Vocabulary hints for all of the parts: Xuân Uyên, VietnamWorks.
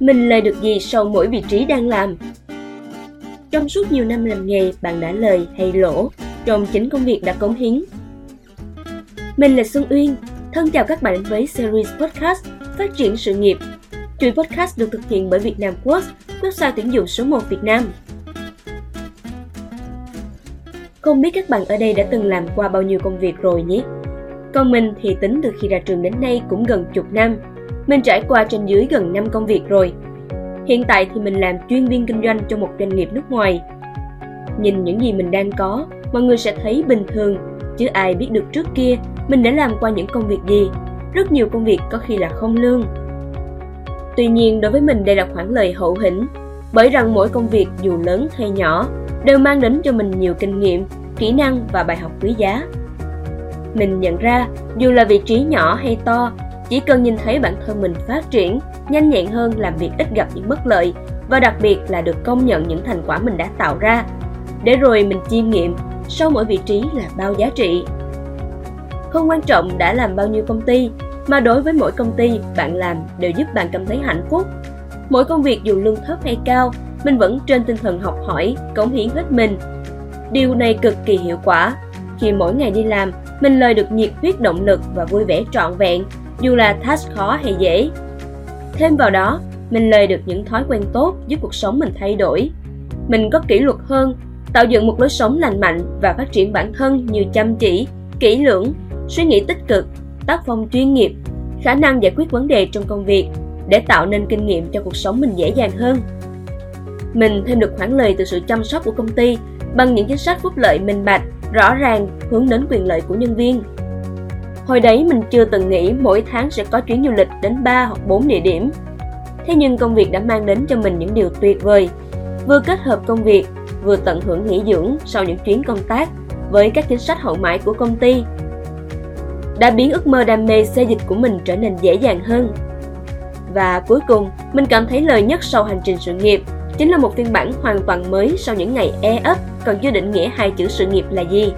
Mình lời được gì sau mỗi vị trí đang làm? Trong suốt nhiều năm làm nghề, bạn đã lời hay lỗ trong chính công việc đã cống hiến. Mình là Xuân Uyên, thân chào các bạn với series podcast Phát triển sự nghiệp. Chuỗi podcast được thực hiện bởi VietnamWorks, website tuyển dụng số 1 Việt Nam. Không biết các bạn ở đây đã từng làm qua bao nhiêu công việc rồi nhé? Còn mình thì tính từ khi ra trường đến nay cũng gần chục năm. Mình trải qua trên dưới gần 5 công việc rồi. Hiện tại thì mình làm chuyên viên kinh doanh cho một doanh nghiệp nước ngoài. Nhìn những gì mình đang có, mọi người sẽ thấy bình thường, chứ ai biết được trước kia mình đã làm qua những công việc gì. Rất nhiều công việc có khi là không lương. Tuy nhiên đối với mình đây là khoản lời hậu hĩnh, bởi rằng mỗi công việc dù lớn hay nhỏ đều mang đến cho mình nhiều kinh nghiệm, kỹ năng và bài học quý giá. Mình nhận ra, dù là vị trí nhỏ hay to, chỉ cần nhìn thấy bản thân mình phát triển, nhanh nhẹn hơn, làm việc ít gặp những bất lợi và đặc biệt là được công nhận những thành quả mình đã tạo ra. Để rồi mình chiêm nghiệm sau mỗi vị trí là bao giá trị. Không quan trọng đã làm bao nhiêu công ty, mà đối với mỗi công ty bạn làm đều giúp bạn cảm thấy hạnh phúc. Mỗi công việc dù lương thấp hay cao, mình vẫn trên tinh thần học hỏi, cống hiến hết mình. Điều này cực kỳ hiệu quả. Khi mỗi ngày đi làm, mình lời được nhiệt huyết, động lực và vui vẻ trọn vẹn, dù là task khó hay dễ. Thêm vào đó, mình lời được những thói quen tốt giúp cuộc sống mình thay đổi. Mình có kỷ luật hơn, tạo dựng một lối sống lành mạnh và phát triển bản thân như chăm chỉ, kỹ lưỡng, suy nghĩ tích cực, tác phong chuyên nghiệp, khả năng giải quyết vấn đề trong công việc để tạo nên kinh nghiệm cho cuộc sống mình dễ dàng hơn. Mình thêm được khoản lời từ sự chăm sóc của công ty bằng những chính sách phúc lợi minh bạch, rõ ràng, hướng đến quyền lợi của nhân viên. Hồi đấy mình chưa từng nghĩ mỗi tháng sẽ có chuyến du lịch đến 3 hoặc 4 địa điểm. Thế nhưng công việc đã mang đến cho mình những điều tuyệt vời. Vừa kết hợp công việc, vừa tận hưởng nghỉ dưỡng sau những chuyến công tác với các chính sách hậu mãi của công ty. Đã biến ước mơ đam mê xê dịch của mình trở nên dễ dàng hơn. Và cuối cùng, mình cảm thấy lời nhất sau hành trình sự nghiệp chính là một phiên bản hoàn toàn mới sau những ngày e ấp còn chưa định nghĩa hai chữ sự nghiệp là gì.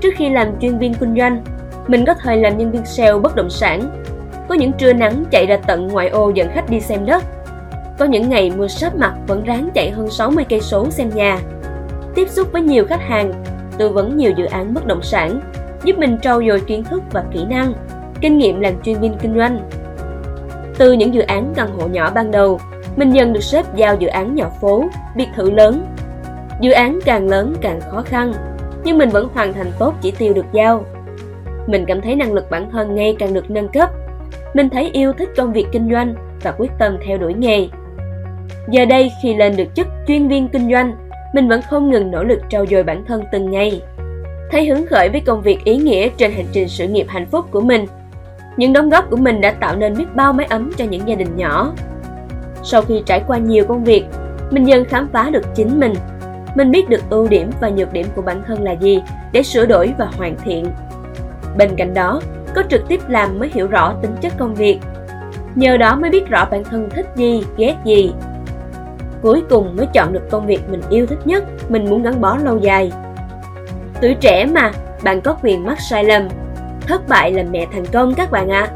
Trước khi làm chuyên viên kinh doanh, mình có thời làm nhân viên sale bất động sản. Có những trưa nắng chạy ra tận ngoại ô dẫn khách đi xem đất. Có những ngày mưa sáp mặt vẫn ráng chạy hơn 60 cây số xem nhà. Tiếp xúc với nhiều khách hàng, tư vấn nhiều dự án bất động sản, giúp mình trau dồi kiến thức và kỹ năng, kinh nghiệm làm chuyên viên kinh doanh. Từ những dự án căn hộ nhỏ ban đầu, mình dần được sếp giao dự án nhà phố, biệt thự lớn. Dự án càng lớn càng khó khăn, nhưng mình vẫn hoàn thành tốt chỉ tiêu được giao. Mình cảm thấy năng lực bản thân ngày càng được nâng cấp. Mình thấy yêu thích công việc kinh doanh và quyết tâm theo đuổi nghề. Giờ đây khi lên được chức chuyên viên kinh doanh, mình vẫn không ngừng nỗ lực trau dồi bản thân từng ngày. Thấy hứng khởi với công việc ý nghĩa trên hành trình sự nghiệp hạnh phúc của mình. Những đóng góp của mình đã tạo nên biết bao mái ấm cho những gia đình nhỏ. Sau khi trải qua nhiều công việc, mình dần khám phá được chính mình. Mình biết được ưu điểm và nhược điểm của bản thân là gì để sửa đổi và hoàn thiện. Bên cạnh đó, có trực tiếp làm mới hiểu rõ tính chất công việc. Nhờ đó mới biết rõ bản thân thích gì, ghét gì. Cuối cùng mới chọn được công việc mình yêu thích nhất, mình muốn gắn bó lâu dài. Tuổi trẻ mà, bạn có quyền mắc sai lầm. Thất bại là mẹ thành công các bạn ạ.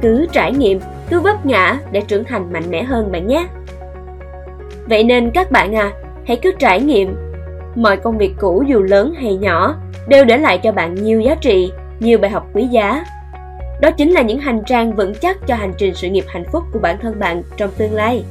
Cứ trải nghiệm, cứ vấp ngã để trưởng thành mạnh mẽ hơn bạn nhé. Vậy nên các bạn à, hãy cứ trải nghiệm. Mọi công việc cũ dù lớn hay nhỏ đều để lại cho bạn nhiều giá trị, nhiều bài học quý giá. Đó chính là những hành trang vững chắc cho hành trình sự nghiệp hạnh phúc của bản thân bạn trong tương lai.